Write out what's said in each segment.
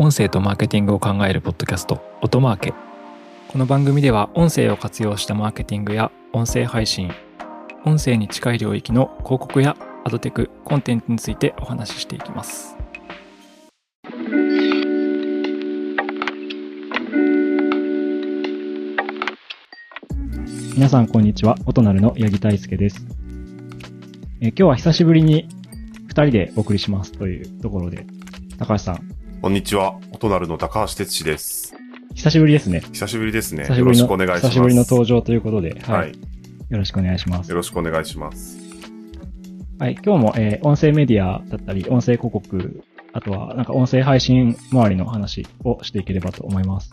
音声とマーケティングを考えるポッドキャスト、音マーケ。この番組では音声を活用したマーケティングや音声配信、音声に近い領域の広告やアドテク、コンテンツについてお話ししていきます。皆さんこんにちは、音なるの八木大輔です。今日は久しぶりに2人でお送りしますというところで、高橋さん。こんにちは、音なるの高橋哲司です。久しぶりですね。久しぶりですね。よろしくお願いします。久しぶりの登場ということで、はい、よろしくお願いします。よろしくお願いします。はい、今日も、音声メディアだったり、音声広告、あとはなんか音声配信周りの話をしていければと思います。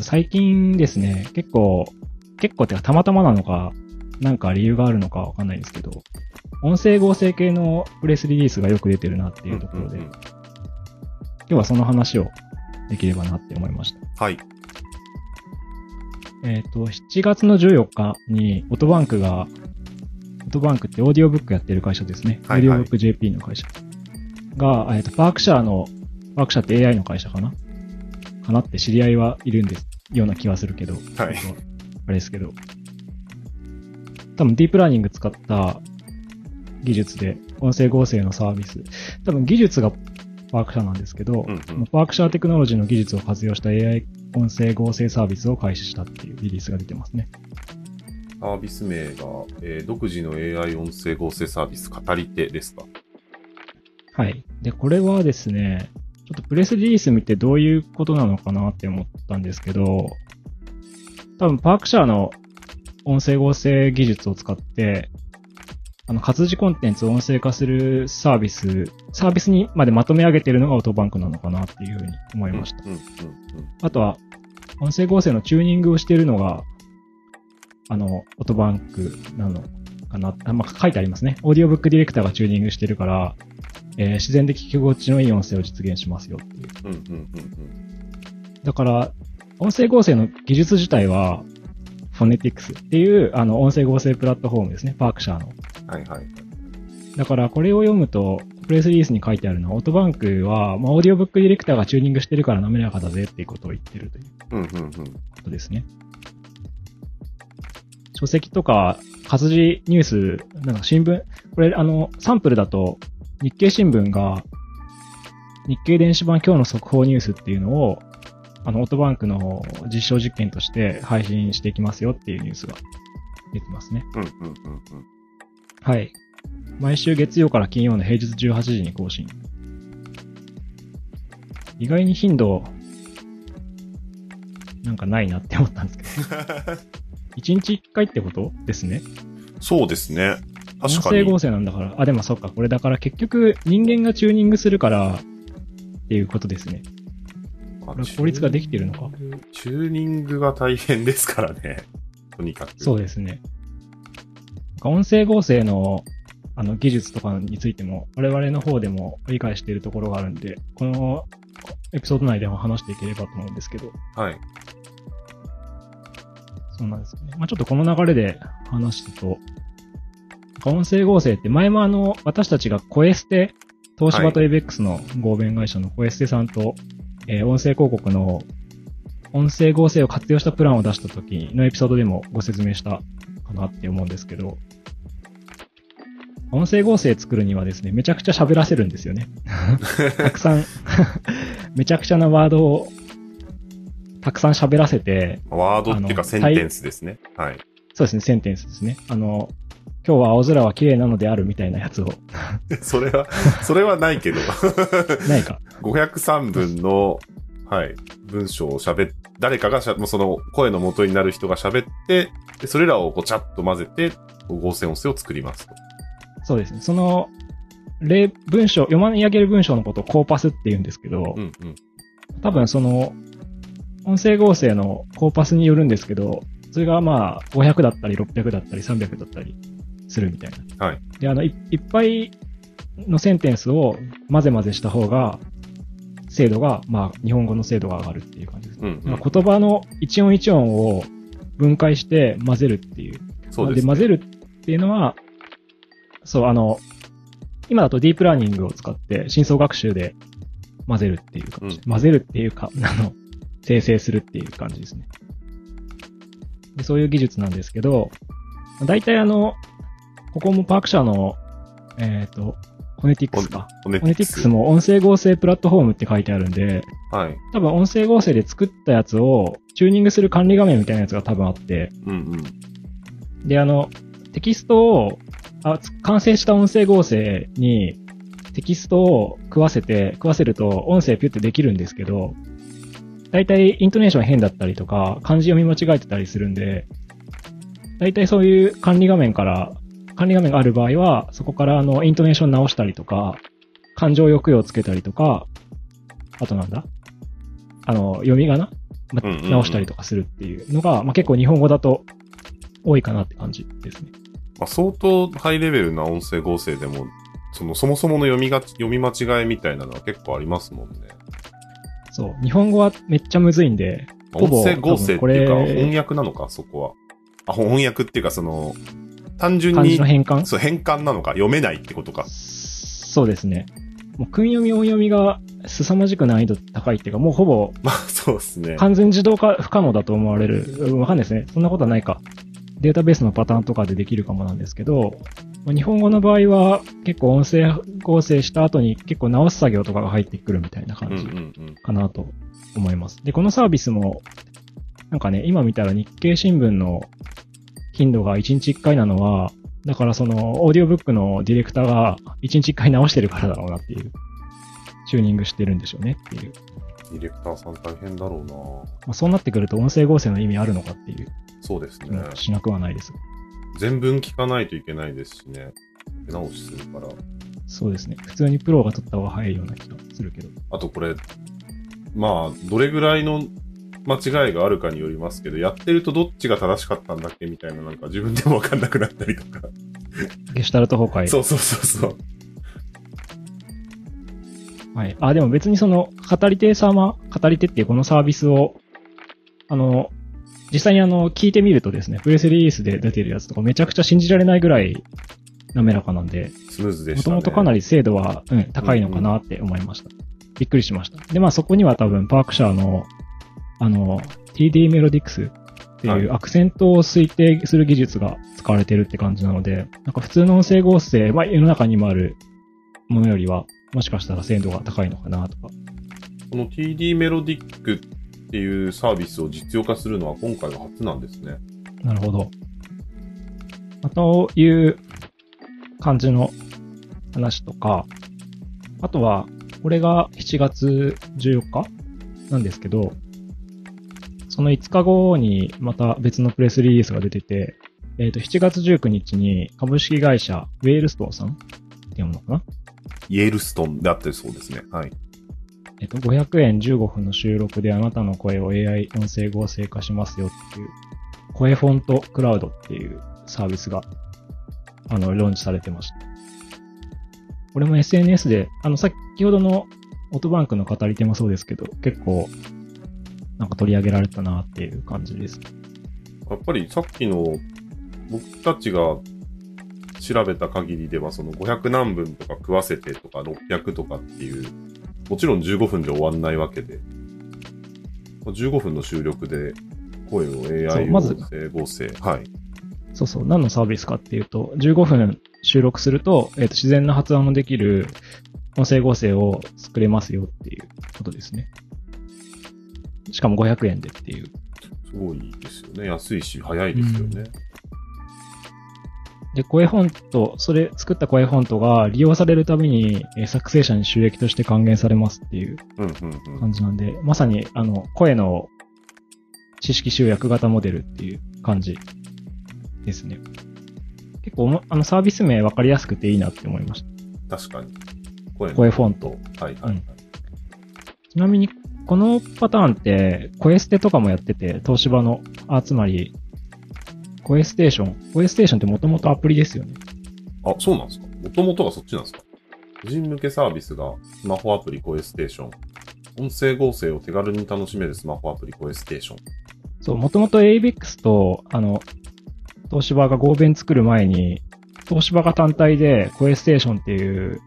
最近ですね、結構てかたまたまなのか、なんか理由があるのかわかんないですけど、音声合成系のプレスリリースがよく出てるなっていうところで、今日はその話をできればなって思いました。はい。7月の14日にオートバンクってオーディオブックやってる会社ですね。はいはい、オーディオブック JP の会社が、パーク社って AI の会社かなって知り合いはいるんですような気はするけど、はい、あれですけど、多分ディープラーニング使った技術で音声合成のサービス、多分技術がパーク社なんですけど、パーク社テクノロジーの技術を活用した AI 音声合成サービスを開始したっていうリリースが出てますね。サービス名が、独自の AI 音声合成サービス語り手ですか。はい。でこれはですね。ちょっとプレスリリース見てどういうことなのかなって思ったんですけど、多分パーク社の音声合成技術を使って、活字コンテンツを音声化するサービスにまでまとめ上げてるのがオートバンクなのかなっていうふうに思いました。あとは、音声合成のチューニングをしてるのが、オートバンクなのかな、書いてありますね。オーディオブックディレクターがチューニングしてるから、自然で聞き心地のいい音声を実現しますよっていう。だから、音声合成の技術自体は、フォネティクスっていう、音声合成プラットフォームですね、パーク社の。はいはい。だから、これを読むと、プレスリリースに書いてあるのは、オートバンクは、オーディオブックディレクターがチューニングしてるから滑らかだぜっていうことを言ってるという。ことですね。書籍とか、活字、ニュース、なんか新聞、これ、サンプルだと、日経新聞が、日経電子版今日の速報ニュースっていうのを、オートバンクの実証実験として配信していきますよっていうニュースが出てますね。はい。毎週月曜から金曜の平日18時に更新。意外に頻度、なんかないなって思ったんですけど。1日1回ってことですね。そうですね。音声合成なんだから。あ、でもそっか。これだから結局人間がチューニングするからっていうことですね。これ効率ができてるのか。チューニングが大変ですからね。とにかく。そうですね。音声合成の、技術とかについても我々の方でも理解しているところがあるんで、このエピソード内でも話していければと思うんですけど。はい。そうなんですね。ちょっとこの流れで話すと、音声合成って前も私たちが声捨て、東芝とエイベックスの合弁会社の声捨てさんと、音声広告の音声合成を活用したプランを出した時のエピソードでもご説明したかなって思うんですけど、音声合成作るにはですね、めちゃくちゃ喋らせるんですよね。たくさん、めちゃくちゃなワードをたくさん喋らせて。ワードっていうかセンテンスですね。はい。そうですね、センテンスですね。今日は青空は綺麗なのであるみたいなやつを。それはないけど。ないか。503分の、はい、文章を誰かがその声の元になる人が喋って、それらをこうチャッと混ぜて、合成音声を作りますと。そうですね。その、文章、読み上げる文章のことをコーパスって言うんですけど、多分その、音声合成のコーパスによるんですけど、それが500だったり600だったり300だったり、するみたいな。はい。で、いっぱいのセンテンスを混ぜした方が、精度が、日本語の精度が上がるっていう感じですね。言葉の一音一音を分解して混ぜるっていう。そうですね。で、混ぜるっていうのは、そう、今だとディープラーニングを使って深層学習で混ぜるっていう感じ、うん、混ぜるっていうか、生成するっていう感じですね。でそういう技術なんですけど、大体ここもパーク社の、ホネティックスか。ホネティックスも音声合成プラットフォームって書いてあるんで、はい、多分音声合成で作ったやつをチューニングする管理画面みたいなやつが多分あって、うんうん、で、テキストを、完成した音声合成にテキストを食わせると音声ピュッてできるんですけど、だいたいイントネーション変だったりとか、漢字読み間違えてたりするんで、だいたいそういう管理画面がある場合は、そこからイントネーション直したりとか、感情抑揚をつけたりとか、あとなんだ読み仮名、直したりとかするっていうのが、まあ、結構日本語だと多いかなって感じですね。まあ、相当ハイレベルな音声合成でも、そもそもの読み間違いみたいなのは結構ありますもんね。そう。日本語はめっちゃむずいんで、音声合成っていうか、翻訳なのか、そこは。翻訳っていうか、単純に漢字の変換なのか、読めないってことか。そうですね。もう訓読み音読みが凄まじく難易度高いっていうか、もうほぼ、まあそうですね。完全自動化不可能だと思われる。わかんないですね。そんなことはないか。データベースのパターンとかでできるかもなんですけど、日本語の場合は結構音声合成した後に結構直す作業とかが入ってくるみたいな感じかなと思います。うんうんうん、で、このサービスも、なんかね、今見たら日経新聞の頻度が1日1回なのは、だからオーディオブックのディレクターが1日1回直してるからだろうなっていう、チューニングしてるんでしょうねっていう。ディレクターさん大変だろうなぁ。まあ、そうなってくると音声合成の意味あるのかっていう。そうですね。しなくはないです。全文聞かないといけないですしね。手直しするから。そうですね。普通にプロが撮った方が早いような気がするけど。あとこれ、まあ、どれぐらいの間違いがあるかによりますけど、やってるとどっちが正しかったんだっけみたいな、なんか自分でもわかんなくなったりとか。ゲシュタルト崩壊。そう。はい。あ、でも別に語り手っていうこのサービスを、実際に聞いてみるとですね、プレスリリースで出てるやつとかめちゃくちゃ信じられないぐらい滑らかなんで、スムーズでしたね。もともとかなり精度は、高いのかなって思いました。うんうん、びっくりしました。で、まあそこには多分パーク社の、TD メロディクスっていうアクセントを推定する技術が使われてるって感じなので、なんか普通の音声合成、まあ世の中にもあるものよりは、もしかしたら精度が高いのかなとか。この TD メロディックっていうサービスを実用化するのは今回が初なんですね。なるほど。という感じの話とか、あとは、これが7月14日なんですけど、その5日後にまた別のプレスリリースが出てて、7月19日に株式会社ウェールストンさんって読むのかな？イェールストンだってそうですね。はい。500円15分の収録であなたの声を AI 音声合成化しますよっていう、声フォントクラウドっていうサービスが、ローンチされてました。これも SNS で、先ほどのオートバンクの語り手もそうですけど、結構、なんか取り上げられたなっていう感じです。やっぱりさっきの、僕たちが、調べた限りでは500何分とか食わせてとか600とかっていう、もちろん15分じゃ終わんないわけで、15分の収録で声を AI 音声合成、はい、そう何のサービスかっていうと、15分収録すると、自然な発話もできる音声合成を作れますよっていうことですね。しかも500円でっていう、すごいですよね。安いし早いですよね、で、声フォント、それ作った声フォントが利用されるたびに、作成者に収益として還元されますっていう感じなんで、まさに声の知識集約型モデルっていう感じですね。結構サービス名分かりやすくていいなって思いました。確かに。声フォント。はいはい、はい、うん。ちなみにこのパターンって声捨てとかもやってて、東芝の、つまり声ステーションってもともとアプリですよね。あ、そうなんですか。もともとがそっちなんですか。個人向けサービスがスマホアプリ声ステーション。音声合成を手軽に楽しめるスマホアプリ声ステーション。そう、もともと ABEX と、東芝が合弁作る前に、東芝が単体で声ステーションっていう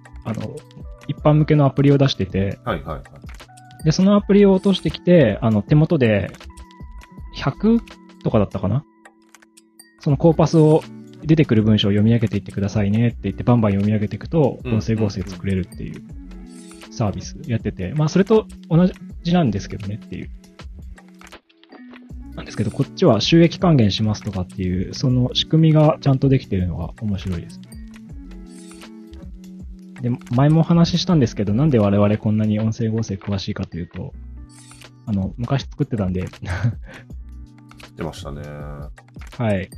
一般向けのアプリを出してて、はいはいはい、でそのアプリを落としてきて手元で100とかだったかな、そのコーパスを出てくる文章を読み上げていってくださいねって言ってバンバン読み上げていくと音声合成作れるっていうサービスやってて、うんうんうん、まあそれと同じなんですけどねっていう。なんですけど、こっちは収益還元しますとかっていう、その仕組みがちゃんとできているのが面白いです。で、前もお話ししたんですけど、なんで我々こんなに音声合成詳しいかというと、昔作ってたんで。出ましたね。はい。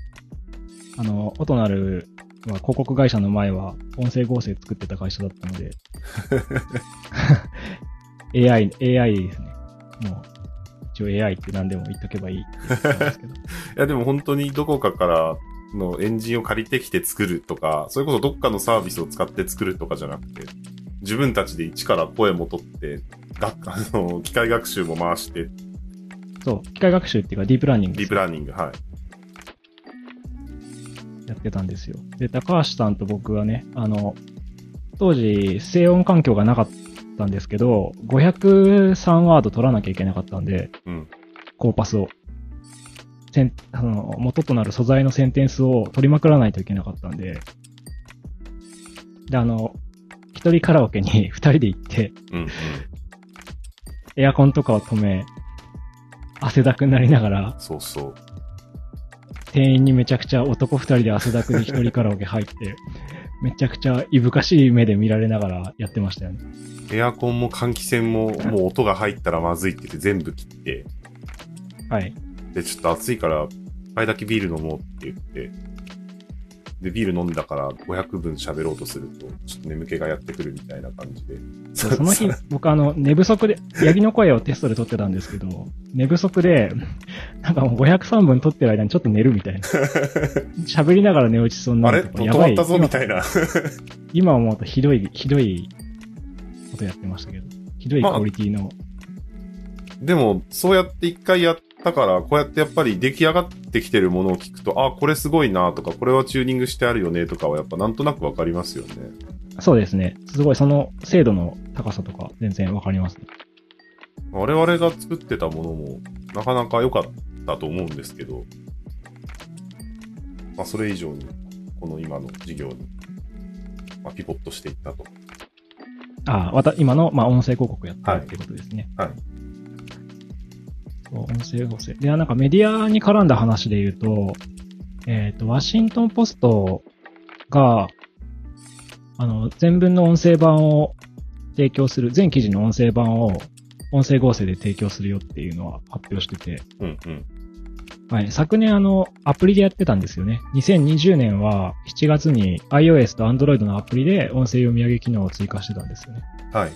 音なるは広告会社の前は音声合成作ってた会社だったのでAI ですね。もう一応 AI って何でも言っとけばいいって言うんですけど。いやでも本当にどこかからのエンジンを借りてきて作るとか、それこそどっかのサービスを使って作るとかじゃなくて、自分たちで一から声も取って、機械学習も回して。そう、機械学習っていうかディープラーニング。ディープラーニング、はい。やってたんですよ。で、高橋さんと僕はね、当時静音環境がなかった。たんですけど、503ワード取らなきゃいけなかったんで、うん、コーパスを元となる素材のセンテンスを取りまくらないといけなかったんで、で一人カラオケに二人で行って、うんうん、エアコンとかを止め汗だくになりながら、そうそう、店員にめちゃくちゃ男二人で汗だくに一人カラオケ入ってめちゃくちゃいぶかしい目で見られながらやってましたよね。エアコンも換気扇ももう音が入ったらまずいって言って全部切って、はい。でちょっと暑いからあれだけビール飲もうって言って、でビール飲んだから500分喋ろうとするとちょっと眠気がやってくるみたいな感じで。その日僕寝不足でヤギの声をテストで撮ってたんですけど、寝不足でなんかもう503分撮ってる間にちょっと寝るみたいな。喋りながら寝落ちそうになるとかやばい。止まったぞみたいな。今思うとひどい。ことやってましたけど、ひどいクオリティの、まあ、でもそうやって一回やったから、こうやってやっぱり出来上がってきてるものを聞くと、あ、これすごいなとか、これはチューニングしてあるよねとかはやっぱなんとなくわかりますよね。そうですね、すごいその精度の高さとか全然わかりますね。我々が作ってたものもなかなか良かったと思うんですけど、まあ、それ以上にこの今の事業にピボットしていったと。今の、音声広告やったってことですね。はい。はい、そう、音声合成。で、なんかメディアに絡んだ話で言うと、ワシントンポストが、全文の音声版を提供する、全記事の音声版を音声合成で提供するよっていうのは発表してて、うんうん。はい。昨年アプリでやってたんですよね。2020年は7月に iOS と Android のアプリで音声読み上げ機能を追加してたんですよね。はい。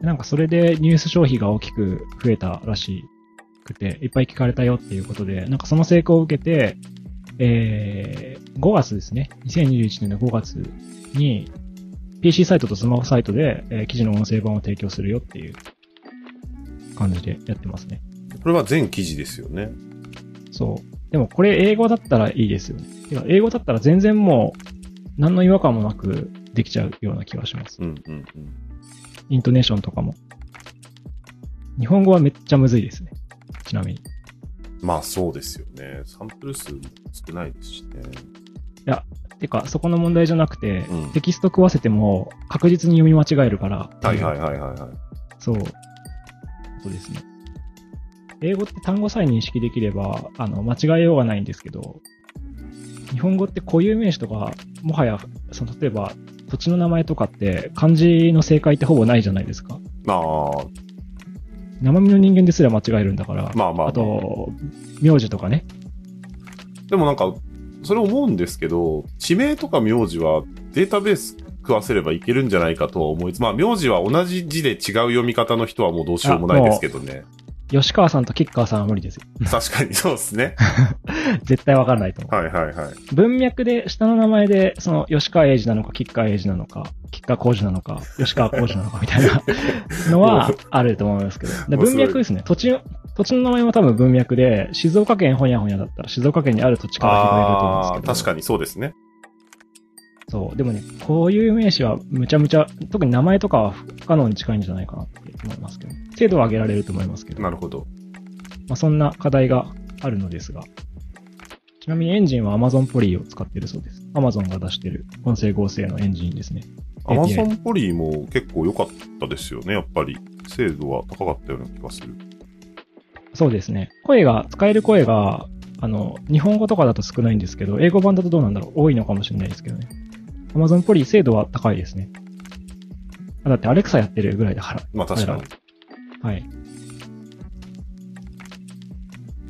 なんかそれでニュース消費が大きく増えたらしくて、いっぱい聞かれたよっていうことで、なんかその成功を受けて、5月ですね。2021年の5月に PC サイトとスマホサイトで、記事の音声版を提供するよっていう感じでやってますね。これは全記事ですよね。そう。でもこれ英語だったらいいですよね。英語だったら全然もう何の違和感もなくできちゃうような気がします。うんうんうん。イントネーションとかも。日本語はめっちゃむずいですね。ちなみに。まあそうですよね。サンプル数も少ないですしね。いや、てかそこの問題じゃなくて、うん、テキスト食わせても確実に読み間違えるから。はいはいはいはいはい。そう。そうですね。英語って単語さえ認識できれば、間違えようがないんですけど、日本語って固有名詞とか、もはや、例えば、土地の名前とかって、漢字の正解ってほぼないじゃないですか。生身の人間ですら間違えるんだから。あと、名字とかね。でもなんか、それ思うんですけど、地名とか名字はデータベース食わせればいけるんじゃないかとは思いつつ、まあ、名字は同じ字で違う読み方の人はもうどうしようもないですけどね。吉川さんと吉川さんは無理ですよ。確かにそうですね。絶対わからないと思う。はいはいはい。文脈で、下の名前で、吉川英治なのか、吉川英治なのか、吉川浩二なのか、吉川浩二なのかみたいなのはあると思いますけど。で、文脈ですね。土地の名前も多分文脈で、静岡県ほにゃほにゃだったら、静岡県にある土地から聞こえると思うんですけど。確かにそうですね。そう、でもね、固有名詞はむちゃむちゃ、特に名前とかは不可能に近いんじゃないかなって思いますけど、精度は上げられると思いますけど。なるほど。まあ、そんな課題があるのですが、ちなみにエンジンは Amazon Polly を使ってるそうです。Amazon が出してる音声合成のエンジンですね。Amazon Polly も結構良かったですよね、やっぱり。精度は高かったような気がする。そうですね。声が、使える声が、日本語とかだと少ないんですけど、英語版だとどうなんだろう、多いのかもしれないですけどね。Amazon Polly 精度は高いですね。だって Alexa やってるぐらいだから。まあ確かに。はい。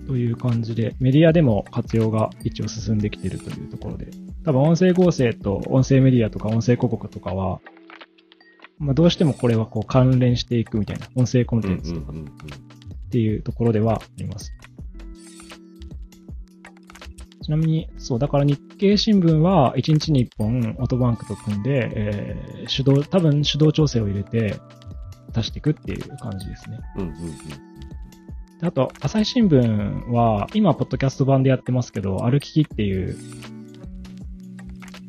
という感じで、メディアでも活用が一応進んできてるというところで、多分音声合成と音声メディアとか音声広告とかは、まあ、どうしてもこれはこう関連していくみたいな、音声コンテンツとかっていうところではあります。ちなみに、そう、だから日経新聞は1日に1本オートバンクと組んで、多分手動調整を入れて出していくっていう感じですね。うんうんうん、であと、朝日新聞は、今、ポッドキャスト版でやってますけど、歩ききっていう、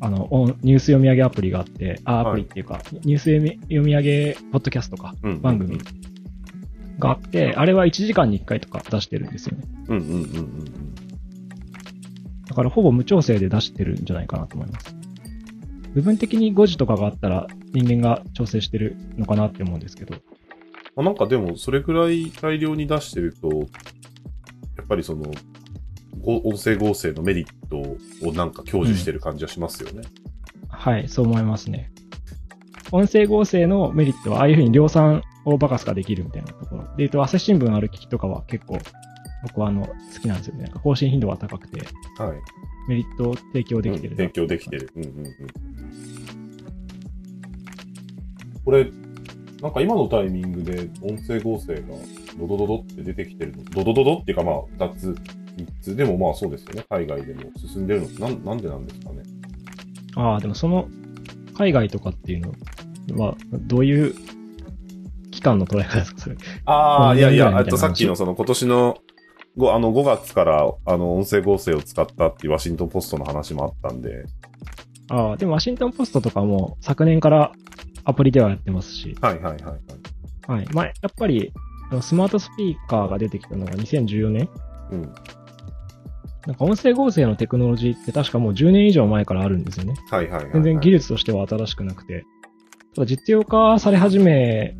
ニュース読み上げアプリがあって、アプリっていうか、はい、ニュース読み上げポッドキャストか、うん、番組があって、あれは1時間に1回とか出してるんですよね。うんうんうんうん。だからほぼ無調整で出してるんじゃないかなと思います。部分的に誤字とかがあったら人間が調整してるのかなって思うんですけど。なんかでもそれくらい大量に出してると、やっぱりその音声合成のメリットをなんか享受してる感じはしますよね。うん、はい、そう思いますね。音声合成のメリットはああいうふうに量産をバカスカできるみたいなところで言うと、朝日新聞ある聞きとかは結構。僕は好きなんですよね。なんか更新頻度が高くて、はい、メリットを提供できてる、うん。提供できてる。うんうんうん。これ、なんか今のタイミングで音声合成がドドドドって出てきてるの。ドドドドっていうかまあ2つ、3つでもまあそうですよね。海外でも進んでるのってなんでなんですかね。ああ、でもその海外とかっていうのはどういう期間の捉え方ですか、それ。ああ、いやいや、さっきのその今年の5月から音声合成を使ったっていうワシントンポストの話もあったんで。ああ、でもワシントンポストとかも昨年からアプリではやってますし。はいはいはい、はい。はい。まあ、やっぱりスマートスピーカーが出てきたのが2014年。うん。なんか音声合成のテクノロジーって確かもう10年以上前からあるんですよね。はいはいはい、はい。全然技術としては新しくなくて。ただ実用化され始め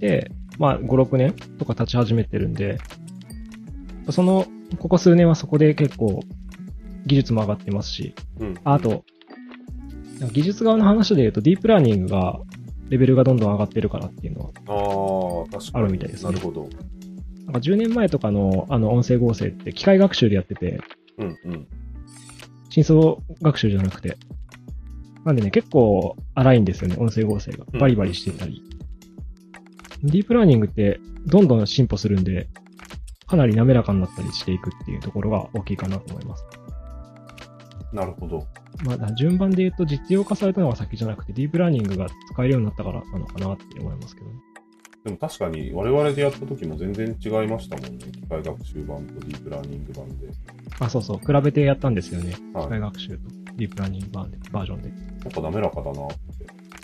て、まあ5、6年とか経ち始めてるんで、ここ数年はそこで結構技術も上がってますし、うん、あと、技術側の話で言うとディープラーニングがレベルがどんどん上がってるからっていうのはあるみたいですね。なるほど。なんか10年前とかの音声合成って機械学習でやってて、うんうん、深層学習じゃなくて、なんでね、結構荒いんですよね、音声合成が。バリバリしてたり。ディープラーニングってどんどん進歩するんで、かなり滑らかになったりしていくっていうところが大きいかなと思います。なるほど。まあ、順番で言うと実用化されたのが先じゃなくて、ディープラーニングが使えるようになったからなのかなって思いますけどね。でも確かに我々でやった時も全然違いましたもんね。機械学習版とディープラーニング版で。あ、そうそう。比べてやったんですよね。はい、機械学習とディープラーニング版で、バージョンで。なんか滑らかだなって、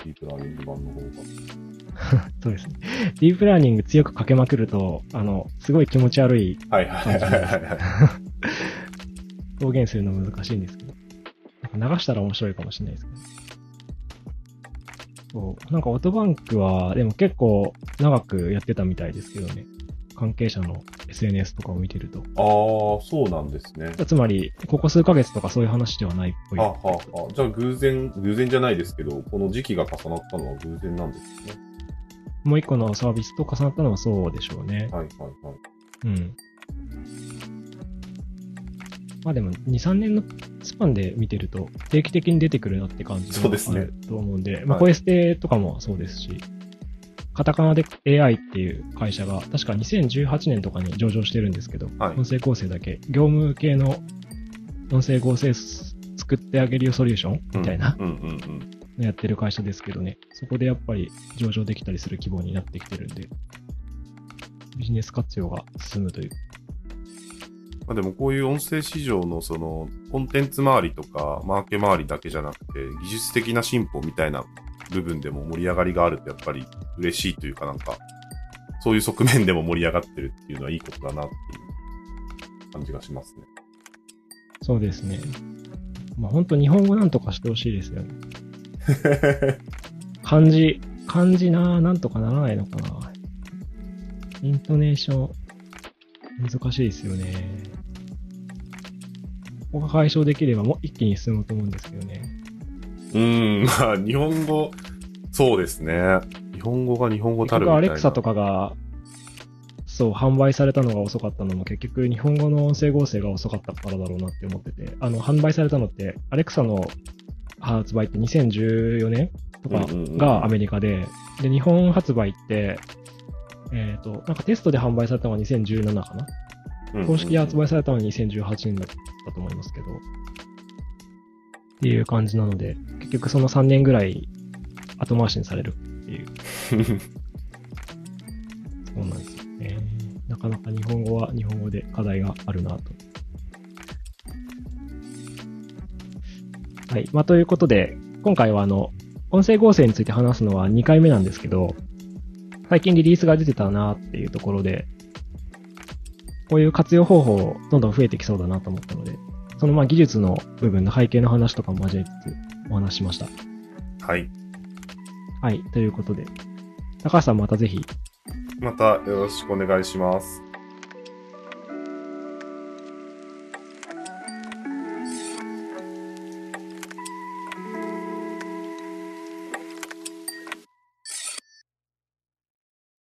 ディープラーニング版の方が。そうですね。ディープラーニング強くかけまくると、すごい気持ち悪い感じ。はいはいはいはい。表現するの難しいんですけど。なんか流したら面白いかもしれないですけど。そう。なんかオートバンクは、でも結構長くやってたみたいですけどね。関係者の SNS とかを見てると。ああ、そうなんですね。つまり、ここ数ヶ月とかそういう話ではないっぽい。はあはあ。じゃあ偶然じゃないですけど、この時期が重なったのは偶然なんですね。もう一個のサービスと重なったのはそうでしょうね。はいはいはい。うん。まあでも、2、3年のスパンで見てると、定期的に出てくるなって感じがあると思うんで、まあ、ポエステとかもそうですし、はい、カタカナで AI っていう会社が、確か2018年とかに上場してるんですけど、はい、音声合成だけ、業務系の音声合成作ってあげるよソリューションみたいな。うんうんうんうんやってる会社ですけどね、そこでやっぱり上場できたりする規模になってきてるんで、ビジネス活用が進むというまあ、でもこういう音声市場のそのコンテンツ周りとかマーケ周りだけじゃなくて技術的な進歩みたいな部分でも盛り上がりがあるとやっぱり嬉しいというかなんかそういう側面でも盛り上がってるっていうのはいいことだなっていう感じがしますね。そうですね。まあ本当日本語なんとかしてほしいですよね。漢字なんとかならないのかな。イントネーション難しいですよね。ここが解消できればもう一気に進むと思うんですけどね。まあ日本語そうですね。日本語が日本語たるみたいな。アレクサとかがそう販売されたのが遅かったのも結局日本語の音声合成が遅かったからだろうなって思ってて、販売されたのってアレクサの発売って2014年とかがアメリカで、で日本発売ってなんかテストで販売されたのが2017かな、公式で発売されたのが2018年だったと思いますけどっていう感じなので、結局その3年ぐらい後回しにされるっていうそうなんですよね。なかなか日本語は日本語で課題があるなと。はい、まあ、ということで今回は音声合成について話すのは2回目なんですけど、最近リリースが出てたなっていうところで、こういう活用方法どんどん増えてきそうだなと思ったので、そのまあ技術の部分の背景の話とかも交えつつお話ししました。はい。はい、ということで、高橋さんまたぜひ。またよろしくお願いします。